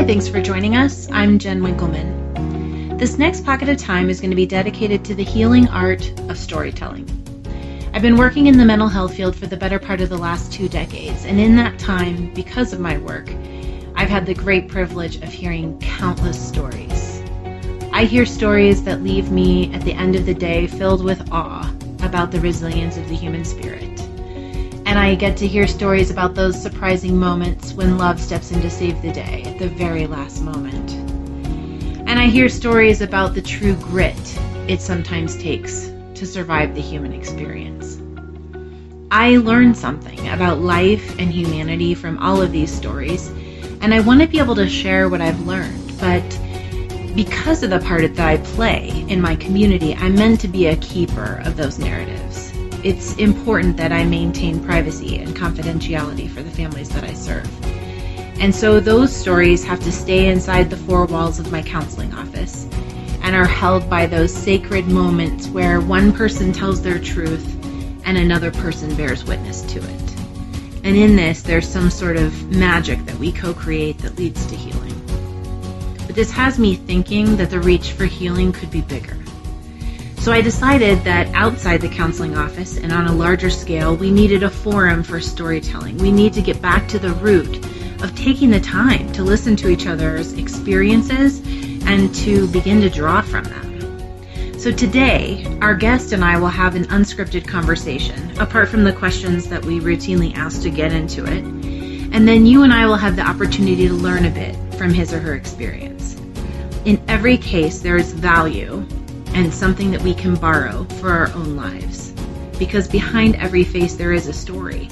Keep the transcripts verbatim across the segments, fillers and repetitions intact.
Hi, thanks for joining us. I'm Jen Winkleman. This next pocket of time is going to be dedicated to the healing art of storytelling. I've been working in the mental health field for the better part of the last two decades, and in that time, because of my work, I've had the great privilege of hearing countless stories. I hear stories that leave me at the end of the day filled with awe about the resilience of the human spirit. And I get to hear stories about those surprising moments when love steps in to save the day at the very last moment. And I hear stories about the true grit it sometimes takes to survive the human experience. I learned something about life and humanity from all of these stories, and I want to be able to share what I've learned, but because of the part that I play in my community, I'm meant to be a keeper of those narratives. It's important that I maintain privacy and confidentiality for the families that I serve. And so those stories have to stay inside the four walls of my counseling office and are held by those sacred moments where one person tells their truth and another person bears witness to it. And in this, there's some sort of magic that we co-create that leads to healing. But this has me thinking that the reach for healing could be bigger. So I decided that outside the counseling office and on a larger scale, we needed a forum for storytelling. We need to get back to the root of taking the time to listen to each other's experiences and to begin to draw from them. So today, our guest and I will have an unscripted conversation, apart from the questions that we routinely ask to get into it. And then you and I will have the opportunity to learn a bit from his or her experience. In every case, there is value and something that we can borrow for our own lives. Because behind every face there is a story,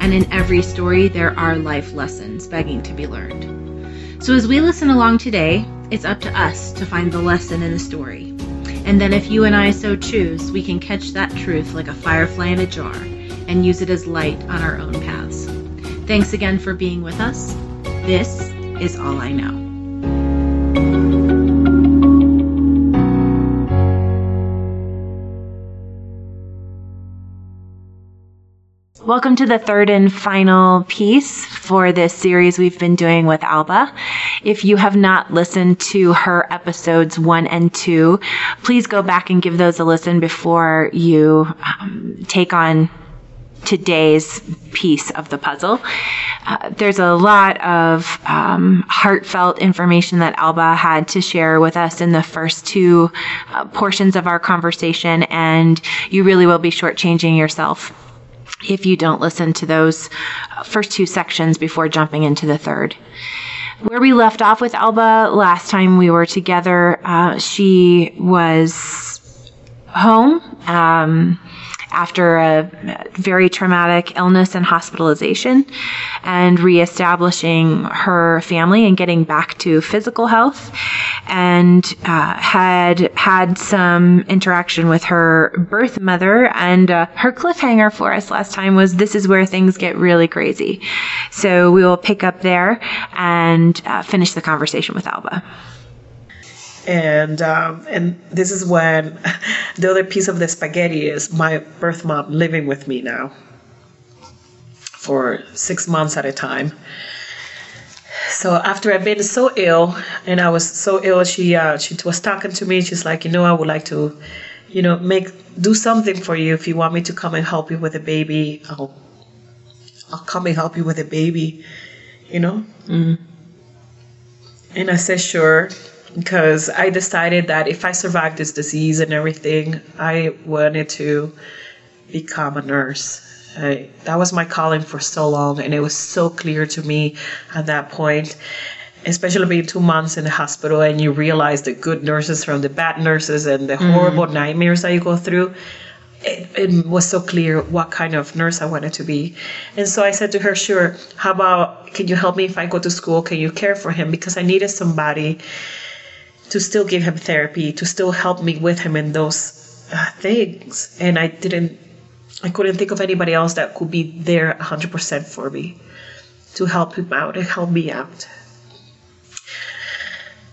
and in every story there are life lessons begging to be learned. So as we listen along today, it's up to us to find the lesson in the story. And then if you and I so choose, we can catch that truth like a firefly in a jar and use it as light on our own paths. Thanks again for being with us. This is All I Know. Welcome to the third and final piece for this series we've been doing with Alba. If you have not listened to her episodes one and two, please go back and give those a listen before you um, take on today's piece of the puzzle. Uh, there's a lot of um, heartfelt information that Alba had to share with us in the first two uh, portions of our conversation, and you really will be shortchanging yourself if you don't listen to those first two sections before jumping into the third. Where we left off with Alba last time we were together, uh, she was home um, after a very traumatic illness and hospitalization, and reestablishing her family and getting back to physical health, and uh, had had some interaction with her birth mother. And uh, her cliffhanger for us last time was, this is where things get really crazy. So we will pick up there and uh, finish the conversation with Alba. And um, and this is when the other piece of the spaghetti is my birth mom living with me now for six months at a time. So after I've been so ill, and I was so ill, she uh, she was talking to me. She's like, you know, I would like to, you know, make do something for you. If you want me to come and help you with a baby, I'll I'll come and help you with a baby, you know. Mm-hmm. And I said, sure. Because I decided that if I survived this disease and everything, I wanted to become a nurse. I, that was my calling for so long, and it was so clear to me at that point, especially being two months in the hospital and you realize the good nurses from the bad nurses and the mm-hmm. horrible nightmares that you go through. It, it was so clear what kind of nurse I wanted to be. And so I said to her, sure, how about, can you help me if I go to school? Can you care for him? Because I needed somebody to still give him therapy, to still help me with him in those uh, things. And I didn't, I couldn't think of anybody else that could be there one hundred percent for me, to help him out and help me out.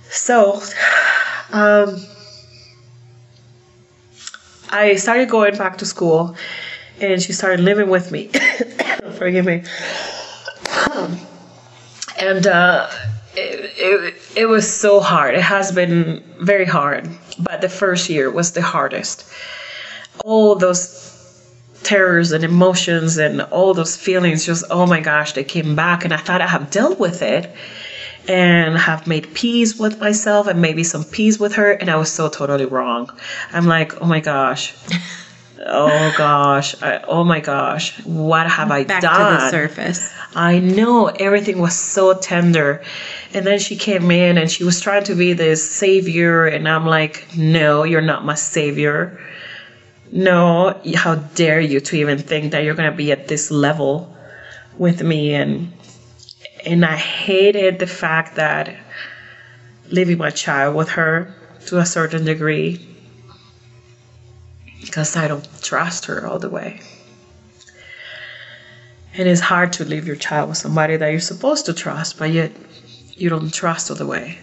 So um, I started going back to school, and she started living with me. Forgive me. And uh, it, it, it was so hard. It has been very hard, but the first year was the hardest. All those terrors and emotions and all those feelings, just, oh my gosh, they came back, and I thought I have dealt with it and have made peace with myself and maybe some peace with her, and I was so totally wrong. I'm like, oh my gosh. Oh gosh. I, oh my gosh. What have I done? Back to the surface. I know. Everything was so tender. And then she came in and she was trying to be this savior, and I'm like, no, you're not my savior. No, how dare you to even think that you're going to be at this level with me. And and I hated the fact that leaving my child with her to a certain degree, because I don't trust her all the way. And it's hard to leave your child with somebody that you're supposed to trust, but yet you don't trust all the way.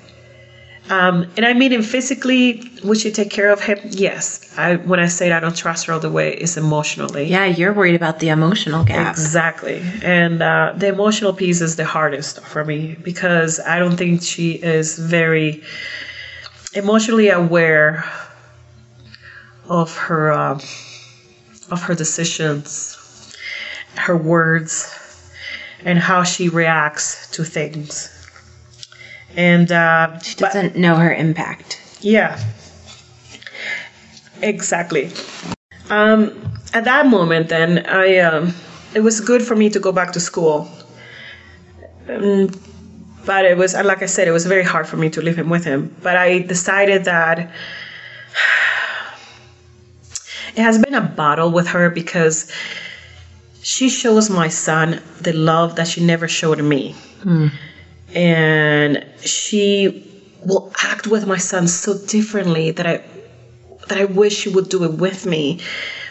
Um, and I mean, him physically, would she take care of him? Yes. I, when I say I don't trust her all the way, it's emotionally. Yeah, you're worried about the emotional gap. Exactly. And uh, the emotional piece is the hardest for me, because I don't think she is very emotionally aware of her, uh, of her decisions, her words, and how she reacts to things. And uh, she doesn't but, know her impact. Yeah, exactly. Um, at that moment, then I um, it was good for me to go back to school, um, but it was, and like I said, it was very hard for me to leave him with him. But I decided that it has been a battle with her, because she shows my son the love that she never showed me. Mm. And she will act with my son so differently that I that I wish she would do it with me,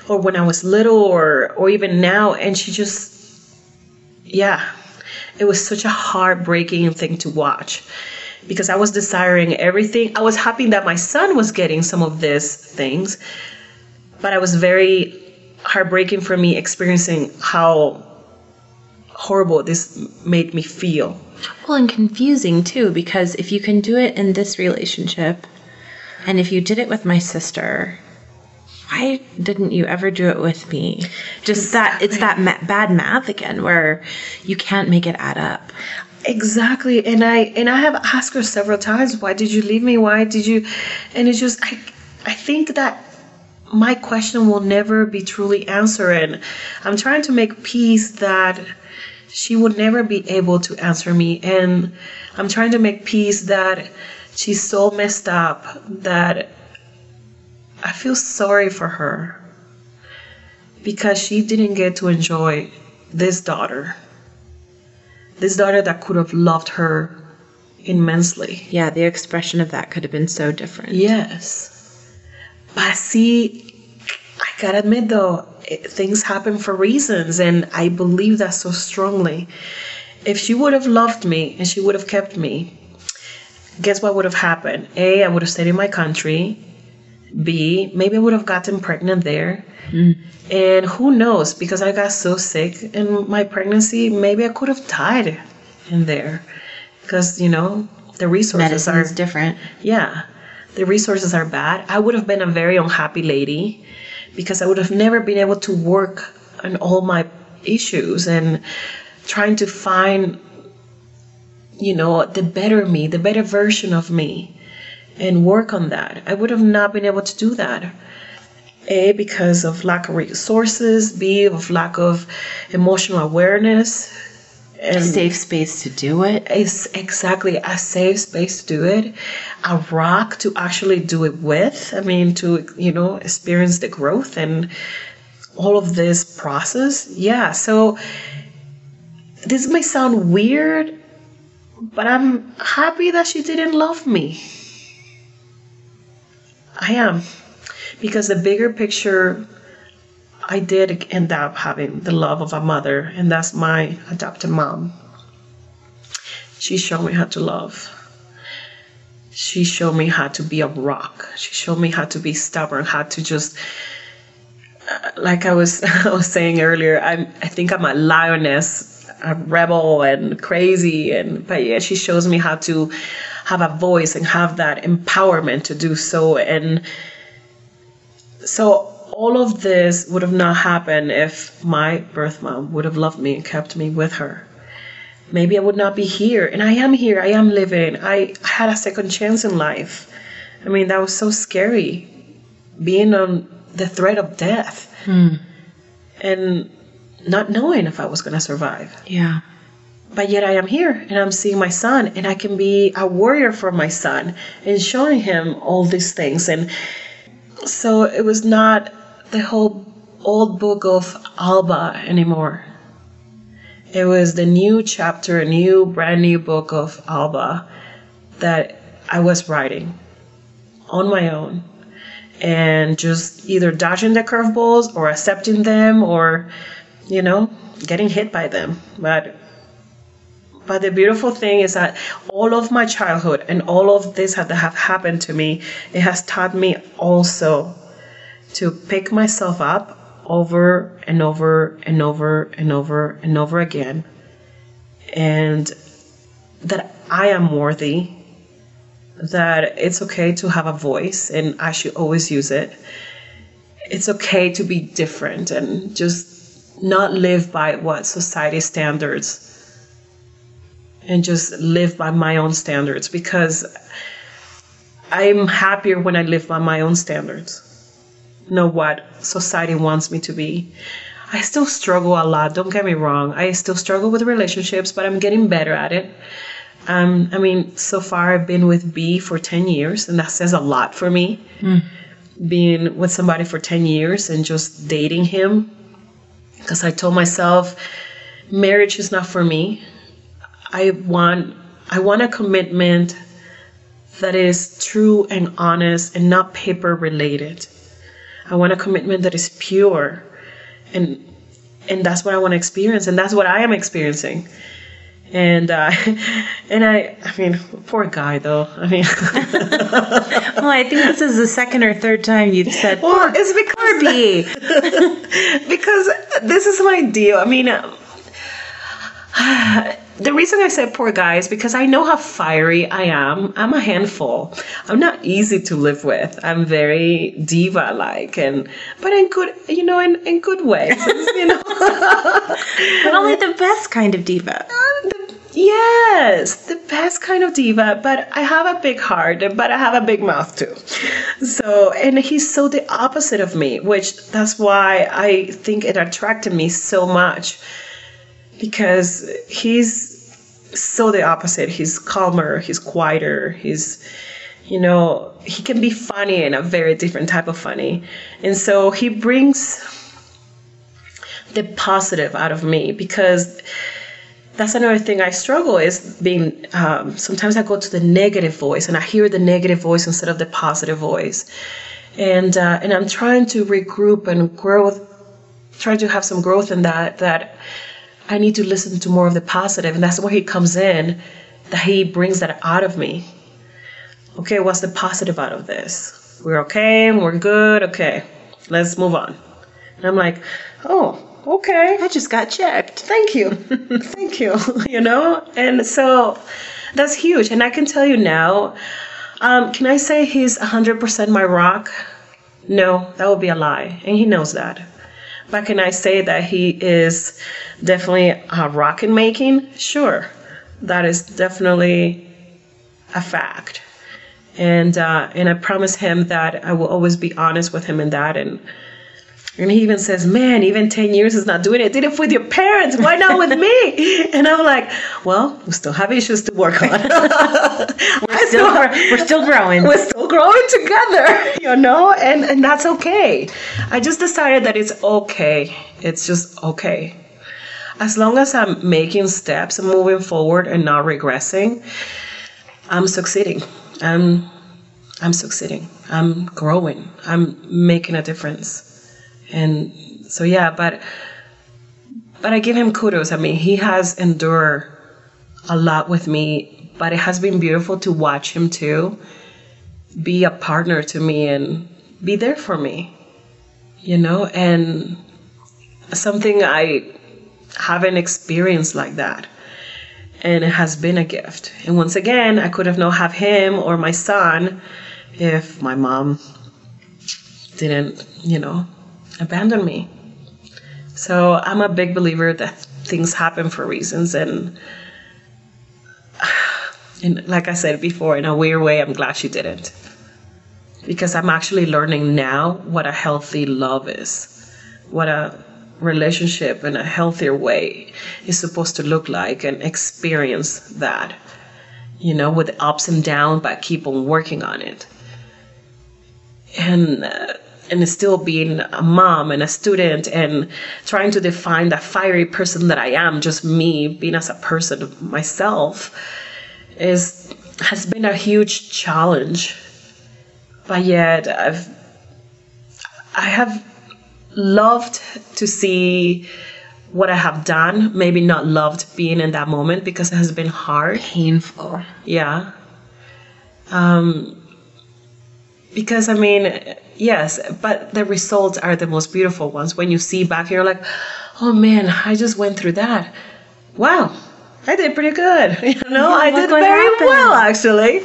or when I was little, or or even now. And she just, yeah, it was such a heartbreaking thing to watch, because I was desiring everything. I was happy that my son was getting some of these things, but I was very heartbreaking for me experiencing how horrible this made me feel. Well, and confusing too, because if you can do it in this relationship, and if you did it with my sister, why didn't you ever do it with me? Just that, it's that ma- bad math again, where you can't make it add up. Exactly. And I and I have asked her several times, why did you leave me? Why did you? And it's just, I I think that my question will never be truly answered. And I'm trying to make peace that she would never be able to answer me. And I'm trying to make peace that she's so messed up that I feel sorry for her, because she didn't get to enjoy this daughter. This daughter that could have loved her immensely. Yeah, the expression of that could have been so different. Yes. But see, I gotta admit though, it, things happen for reasons, and I believe that so strongly. If she would have loved me and she would have kept me, guess what would have happened? A, I would have stayed in my country. B, maybe I would have gotten pregnant there. Mm. And who knows, because I got so sick in my pregnancy, maybe I could have died in there. Because, you know, the resources are... Medicine's different. Yeah. The resources are bad. I would have been a very unhappy lady, because I would have never been able to work on all my issues and trying to find, you know, the better me, the better version of me, and work on that. I would have not been able to do that. A, because of lack of resources. B, of lack of emotional awareness. And a safe space to do it. It's exactly a safe space to do it. A rock to actually do it with. I mean, to, you know, experience the growth and all of this process. Yeah. So this may sound weird, but I'm happy that she didn't love me. I am. Because the bigger picture, I did end up having the love of a mother, and that's my adopted mom. She showed me how to love. She showed me how to be a rock. She showed me how to be stubborn, how to just, uh, like I was I was saying earlier, I'm, I think I'm a lioness a rebel and crazy, and but yeah, she shows me how to have a voice and have that empowerment to do so. And so all of this would have not happened if my birth mom would have loved me and kept me with her. Maybe I would not be here, and I am here. I am living. I had a second chance in life. I mean, that was so scary, being on the threat of death mm. and not knowing if I was going to survive. Yeah. But yet I am here, and I'm seeing my son, and I can be a warrior for my son and showing him all these things. And so it was not the whole old book of Alba anymore. It was the new chapter, a new, brand new book of Alba that I was writing on my own, and just either dodging the curveballs or accepting them, or, you know, getting hit by them. But but the beautiful thing is that all of my childhood and all of this that have happened to me, it has taught me also to pick myself up over and over and over and over and over again, and that I am worthy, that it's okay to have a voice and I should always use it. It's okay to be different and just not live by what society standards, and just live by my own standards, because I'm happier when I live by my own standards. Know what society wants me to be. I still struggle a lot, don't get me wrong. I still struggle with relationships, but I'm getting better at it. Um, I mean, so far I've been with B for ten years, and that says a lot for me. Mm. Being with somebody for ten years and just dating him, because I told myself, marriage is not for me. I want, I want a commitment that is true and honest and not paper related. I want a commitment that is pure, and and that's what I want to experience, and that's what I am experiencing. And uh, and I, I mean, poor guy though. I mean, well, I think this is the second or third time you've said. Well, it's because because this is my deal. I mean, uh, the reason I said poor guy is because I know how fiery I am. I'm a handful. I'm not easy to live with. I'm very diva-like, and but in good, you know, in, in good ways, you know. But only the best kind of diva. Uh, the, yes, the best kind of diva. But I have a big heart, but I have a big mouth too. So, and he's so the opposite of me, which that's why I think it attracted me so much. Because he's so the opposite. He's calmer, he's quieter, he's, you know, he can be funny, and a very different type of funny. And so he brings the positive out of me, because that's another thing I struggle is being, um, sometimes I go to the negative voice, and I hear the negative voice instead of the positive voice. And, uh, and I'm trying to regroup and growth, trying to have some growth in that, that, I need to listen to more of the positive, and that's where he comes in, that he brings that out of me. Okay, what's the positive out of this? We're okay, we're good, okay, let's move on. And I'm like, oh, okay. I just got checked. Thank you. Thank you, you know? And so that's huge. And I can tell you now, um, can I say he's one hundred percent my rock? No, that would be a lie, and he knows that. But can I say that he is definitely a rock in making? Sure. That is definitely a fact. And uh, and I promise him that I will always be honest with him in that. And and he even says, man, even ten years is not doing it. Did it with your parents. Why not with me? And I'm like, well, we still have issues to work on. we're, still, we're still growing. We're still growing together, you know, and, and that's okay. I just decided that it's okay. It's just okay. As long as I'm making steps and moving forward and not regressing, I'm succeeding. I'm, I'm succeeding. I'm growing. I'm making a difference. And so, yeah, but but I give him kudos. I mean, he has endured a lot with me, but it has been beautiful to watch him, too, be a partner to me and be there for me, you know. And something I have an experience like that. And it has been a gift. And once again, I could have not have him or my son if my mom didn't, you know, abandon me. So I'm a big believer that things happen for reasons. And, and like I said before, in a weird way, I'm glad she didn't. Because I'm actually learning now what a healthy love is, what a relationship in a healthier way is supposed to look like, and experience that, you know, with ups and downs, but keep on working on it. And uh, and still being a mom and a student and trying to define that fiery person that I am, just me being as a person myself, is has been a huge challenge. But yet I've I have loved to see what I have done. Maybe not loved being in that moment because it has been hard. Painful. Yeah. Um, because, I mean, yes, but the results are the most beautiful ones. When you see back, you're like, oh, man, I just went through that. Wow, I did pretty good. You know, yeah, I did very happen? well, actually,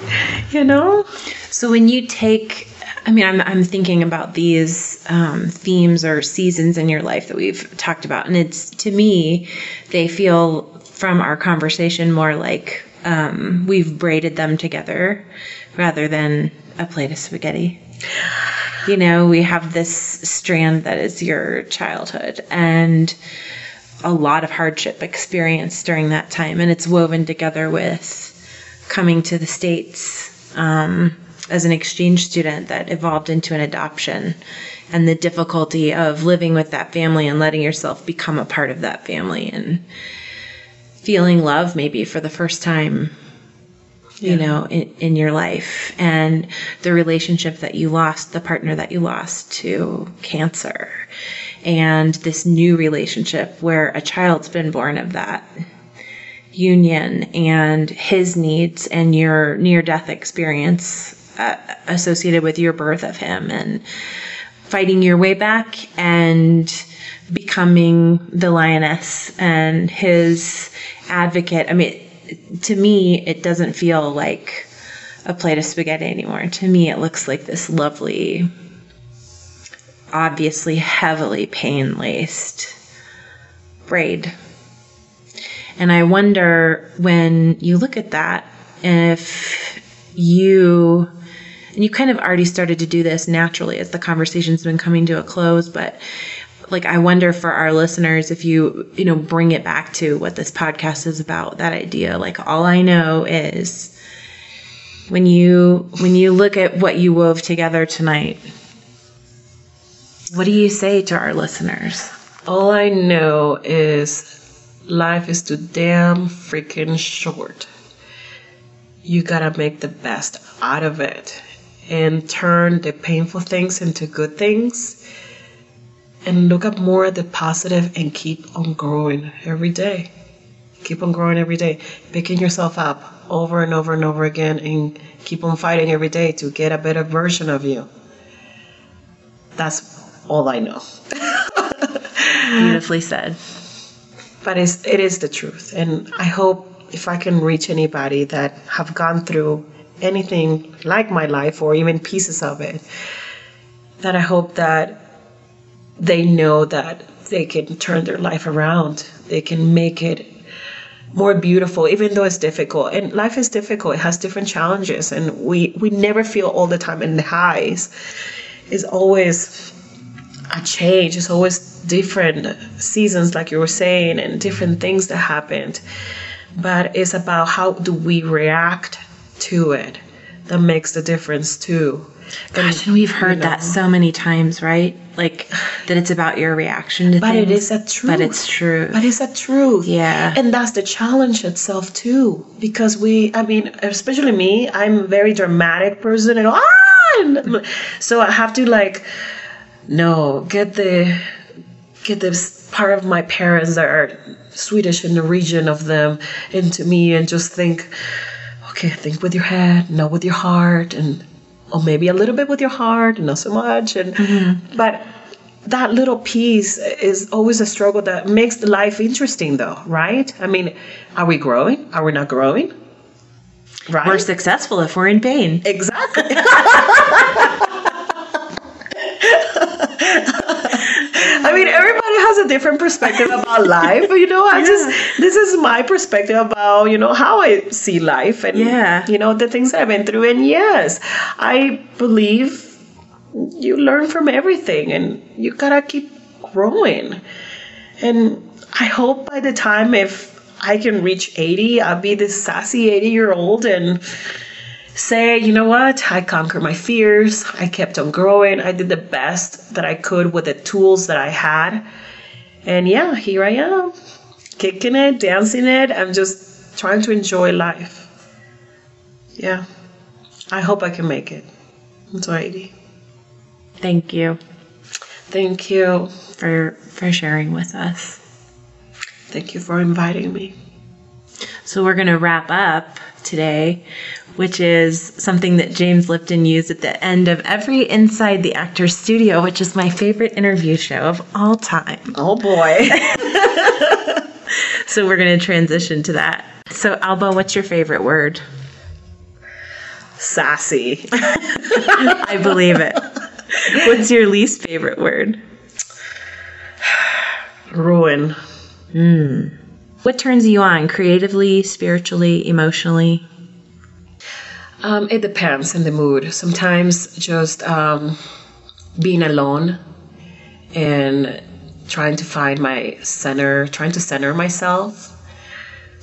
you know. So when you take... I mean, I'm I'm thinking about these um, themes or seasons in your life that we've talked about. And it's, to me, they feel from our conversation more like um, we've braided them together rather than a plate of spaghetti. You know, we have this strand that is your childhood and a lot of hardship experienced during that time. And it's woven together with coming to the States, um, as an exchange student that evolved into an adoption, and the difficulty of living with that family and letting yourself become a part of that family and feeling love maybe for the first time, yeah. you know, in, in your life, and the relationship that you lost, the partner that you lost to cancer, and this new relationship where a child's been born of that union and his needs and your near-death experience Uh, associated with your birth of him, and fighting your way back and becoming the lioness and his advocate. I mean, to me, it doesn't feel like a plate of spaghetti anymore. To me, it looks like this lovely, obviously heavily pain-laced braid. And I wonder, when you look at that, if you... And you kind of already started to do this naturally as the conversation's been coming to a close. But, like, I wonder for our listeners if you, you know, bring it back to what this podcast is about, that idea. Like, all I know is when you when you look at what you wove together tonight, what do you say to our listeners? All I know is life is too damn freaking short. You got to make the best out of it. And turn the painful things into good things, and look up more at the positive, and keep on growing every day. Keep on growing every day, picking yourself up over and over and over again, and keep on fighting every day to get a better version of you. That's all I know. Beautifully said. But it's, it is the truth, and I hope if I can reach anybody that have gone through anything like my life, or even pieces of it, that I hope that they know that they can turn their life around. They can make it more beautiful, even though it's difficult. And life is difficult. It has different challenges, and we, we never feel all the time in the highs. It's always a change. It's always different seasons, like you were saying, and different things that happened. But it's about how do we react to it that makes the difference too. Gosh, and, and we've heard you know, that so many times, right? Like, that it's about your reaction to but things. But it is a truth. But it's true. But it's a truth. Yeah. And that's the challenge itself too, because we, I mean, especially me, I'm a very dramatic person, and ah, and so I have to like, no, get the, get this part of my parents that are Swedish in the region of them into me, and just think. Okay, think with your head, not with your heart, and or maybe a little bit with your heart, and not so much. And mm-hmm. But that little piece is always a struggle that makes life interesting, though, right? I mean, are we growing? Are we not growing? Right? We're successful if we're in pain. Exactly. I mean, everybody has a different perspective about life, you know. I yeah. just this is my perspective about, you know, how I see life and yeah. you know, the things that I've been through. And yes, I believe you learn from everything, and you gotta keep growing. And I hope by the time if I can reach eighty, I'll be this sassy eighty year old and say, you know what, I conquered my fears, I kept on growing, I did the best that I could with the tools that I had, and yeah, here I am, kicking it, dancing it. I'm just trying to enjoy life. Yeah, I hope I can make it until eighty. Thank you. Thank you for for sharing with us. Thank you for inviting me. So we're going to wrap up today, which is something that James Lipton used at the end of every Inside the Actors Studio, which is my favorite interview show of all time. Oh, boy. So we're going to transition to that. So, Alba, what's your favorite word? Sassy. I believe it. What's your least favorite word? Ruin. Mm. What turns you on creatively, spiritually, emotionally? Um, it depends on the mood. Sometimes just um, being alone and trying to find my center, trying to center myself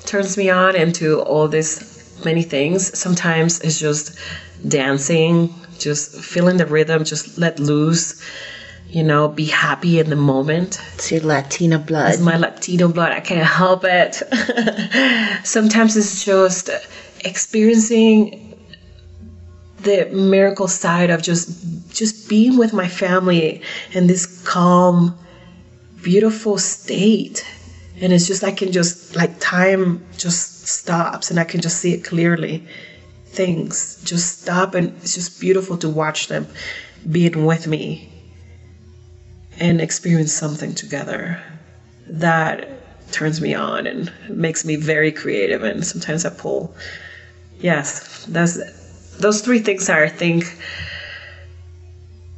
turns me on into all these many things. Sometimes it's just dancing, just feeling the rhythm, just let loose, you know, be happy in the moment. It's your Latino blood. It's my Latino blood. I can't help it. Sometimes it's just experiencing the miracle side of just just being with my family in this calm, beautiful state. And it's just, I can just, like, time just stops and I can just see it clearly. Things just stop, and it's just beautiful to watch them being with me and experience something together. That turns me on and makes me very creative, and sometimes I pull. Yes, that's, those three things are, I think,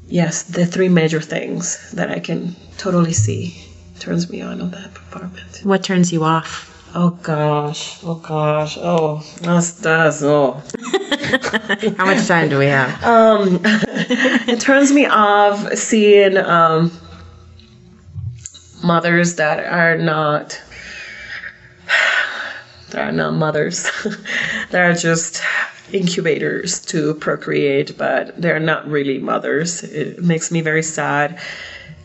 yes, the three major things that I can totally see turns me on on that performance. What turns you off? Oh gosh, oh gosh, oh, that's, that's, oh. How much time do we have? Um, it turns me off seeing um, mothers that are not, that are not mothers, that are just incubators to procreate, but they're not really mothers. It makes me very sad.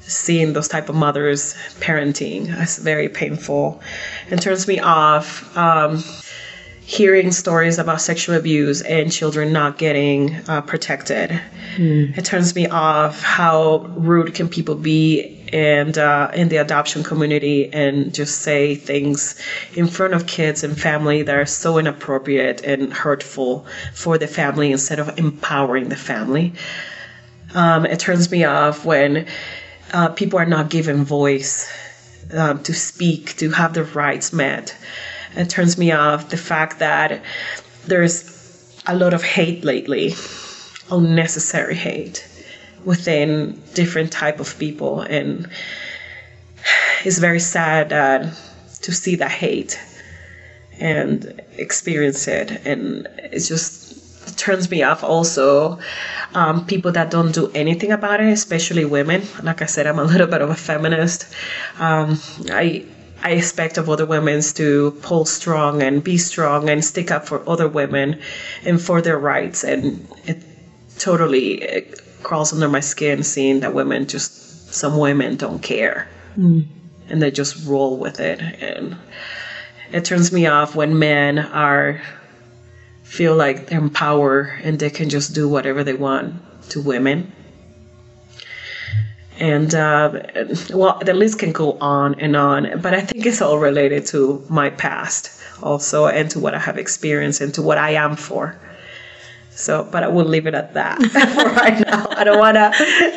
Seeing those type of mothers parenting is very painful and turns me off. Um, hearing stories about sexual abuse and children not getting uh, protected. Mm. It turns me off how rude can people be and uh, in the adoption community, and just say things in front of kids and family that are so inappropriate and hurtful for the family instead of empowering the family. Um, it turns me off when Uh, people are not given voice um, to speak, to have their rights met. It turns me off the fact that there's a lot of hate lately, unnecessary hate within different type of people. And it's very sad uh, to see that hate and experience it. And it's just, it turns me off also um, people that don't do anything about it, especially women. Like I said, I'm a little bit of a feminist. Um, I I expect of other women to pull strong and be strong and stick up for other women and for their rights. And it totally it crawls under my skin seeing that women just, some women don't care. Mm. And they just roll with it. And it turns me off when men are... feel like they're in power and they can just do whatever they want to women. And, uh, well, the list can go on and on, but I think it's all related to my past also and to what I have experienced and to what I am for. So, but I will leave it at that for right now. I don't want to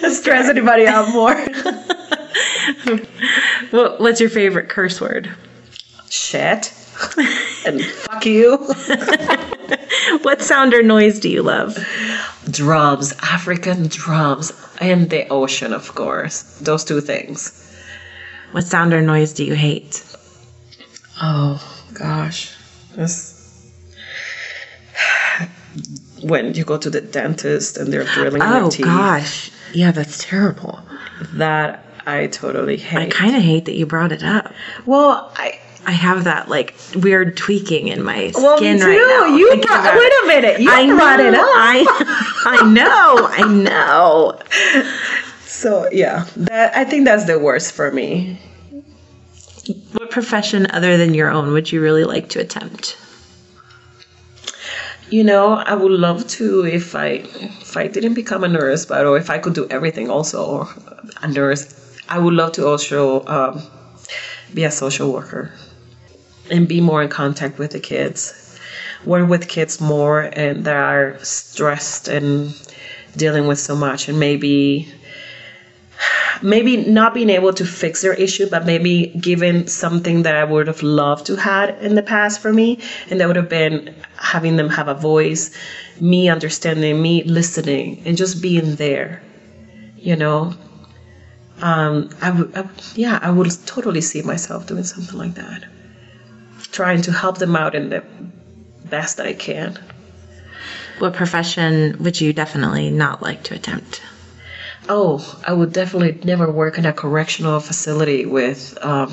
stress anybody out more. What, what's your favorite curse word? Shit. And fuck you. What sound or noise do you love? Drums. African drums. And the ocean, of course. Those two things. What sound or noise do you hate? Oh, gosh. That's... when you go to the dentist and they're drilling oh, their teeth. Oh, gosh. Yeah, that's terrible. That I totally hate. I kind of hate that you brought it up. Well, I... I have that like weird tweaking in my skin well, right now. You brought, I, wait a minute, you I brought know, it up. I, I know, I know. So yeah, that I think that's the worst for me. What profession other than your own would you really like to attempt? You know, I would love to if I if I didn't become a nurse, but or if I could do everything also or a nurse. I would love to also um, be a social worker. And be more in contact with the kids, work with kids more, and that are stressed and dealing with so much, and maybe maybe not being able to fix their issue, but maybe giving something that I would have loved to had in the past for me, and that would have been having them have a voice, me understanding, me listening, and just being there, you know. Um, I would, I, yeah, I would totally see myself doing something like that. Trying to help them out in the best that I can. What profession would you definitely not like to attempt? Oh, I would definitely never work in a correctional facility with um,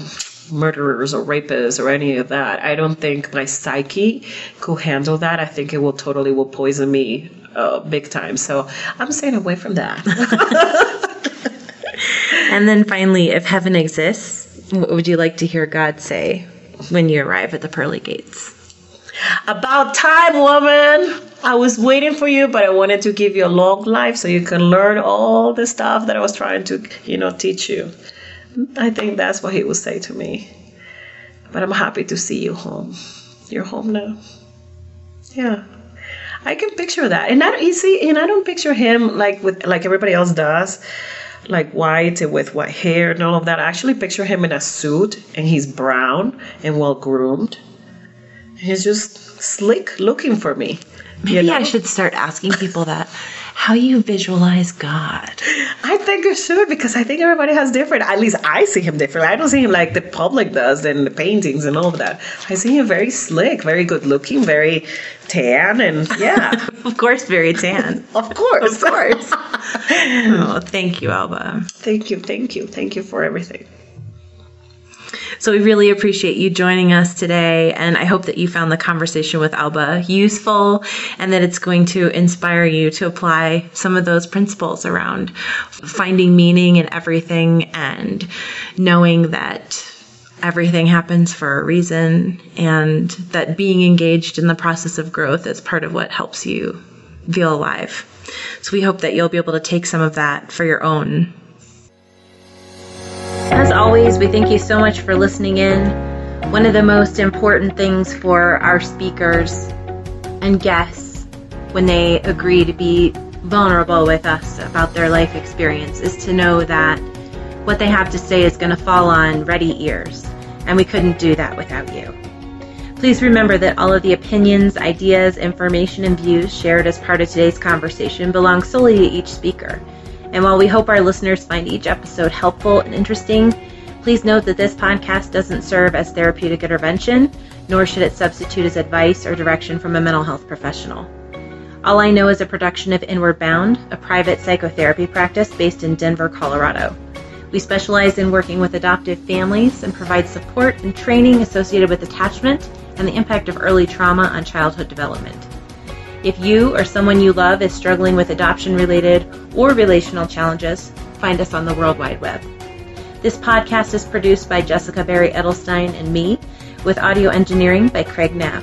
murderers or rapists or any of that. I don't think my psyche could handle that. I think it will totally will poison me uh, big time. So I'm staying away from that. And then finally, if heaven exists, what would you like to hear God say when you arrive at the pearly gates? About time, woman. I was waiting for you, but I wanted to give you a long life so you can learn all the stuff that I was trying to, you know, teach you. I think that's what he would say to me. But I'm happy to see you home. You're home now. Yeah. I can picture that. And I don't, you see, and I don't picture him like with like everybody else does. Like white and with white hair and all of that. I actually picture him in a suit, and he's brown and well-groomed. He's just slick looking for me. Maybe you know? I should start asking people that. How you visualize God. I think I should, because I think everybody has different. At least I see him differently. I don't see him like the public does and the paintings and all of that. I see him very slick, very good looking, very tan, and yeah. Of course, very tan. Of course. Of course. Oh, thank you, Alba. Thank you, thank you, thank you for everything. So we really appreciate you joining us today, and I hope that you found the conversation with Alba useful and that it's going to inspire you to apply some of those principles around finding meaning in everything and knowing that everything happens for a reason, and that being engaged in the process of growth is part of what helps you feel alive. So we hope that you'll be able to take some of that for your own. As always, we thank you so much for listening in. One of the most important things for our speakers and guests when they agree to be vulnerable with us about their life experience is to know that what they have to say is going to fall on ready ears, and we couldn't do that without you. Please remember that all of the opinions, ideas, information, and views shared as part of today's conversation belong solely to each speaker. And while we hope our listeners find each episode helpful and interesting, please note that this podcast doesn't serve as therapeutic intervention, nor should it substitute as advice or direction from a mental health professional. All I Know is a production of Inward Bound, a private psychotherapy practice based in Denver, Colorado. We specialize in working with adoptive families and provide support and training associated with attachment and the impact of early trauma on childhood development. If you or someone you love is struggling with adoption-related or relational challenges, find us on the World Wide Web. This podcast is produced by Jessica Barry Edelstein and me, with audio engineering by Craig Knapp.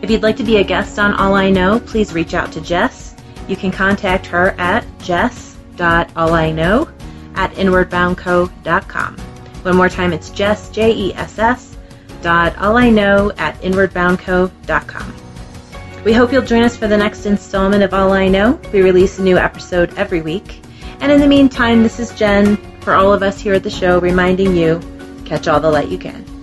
If you'd like to be a guest on All I Know, please reach out to Jess. You can contact her at jess dot all i know at inward bound co dot com. One more time, it's Jess, J E S S, dot all i know at inward bound co dot com. We hope you'll join us for the next installment of All I Know. We release a new episode every week. And in the meantime, this is Jen, for all of us here at the show, reminding you Catch all the light you can.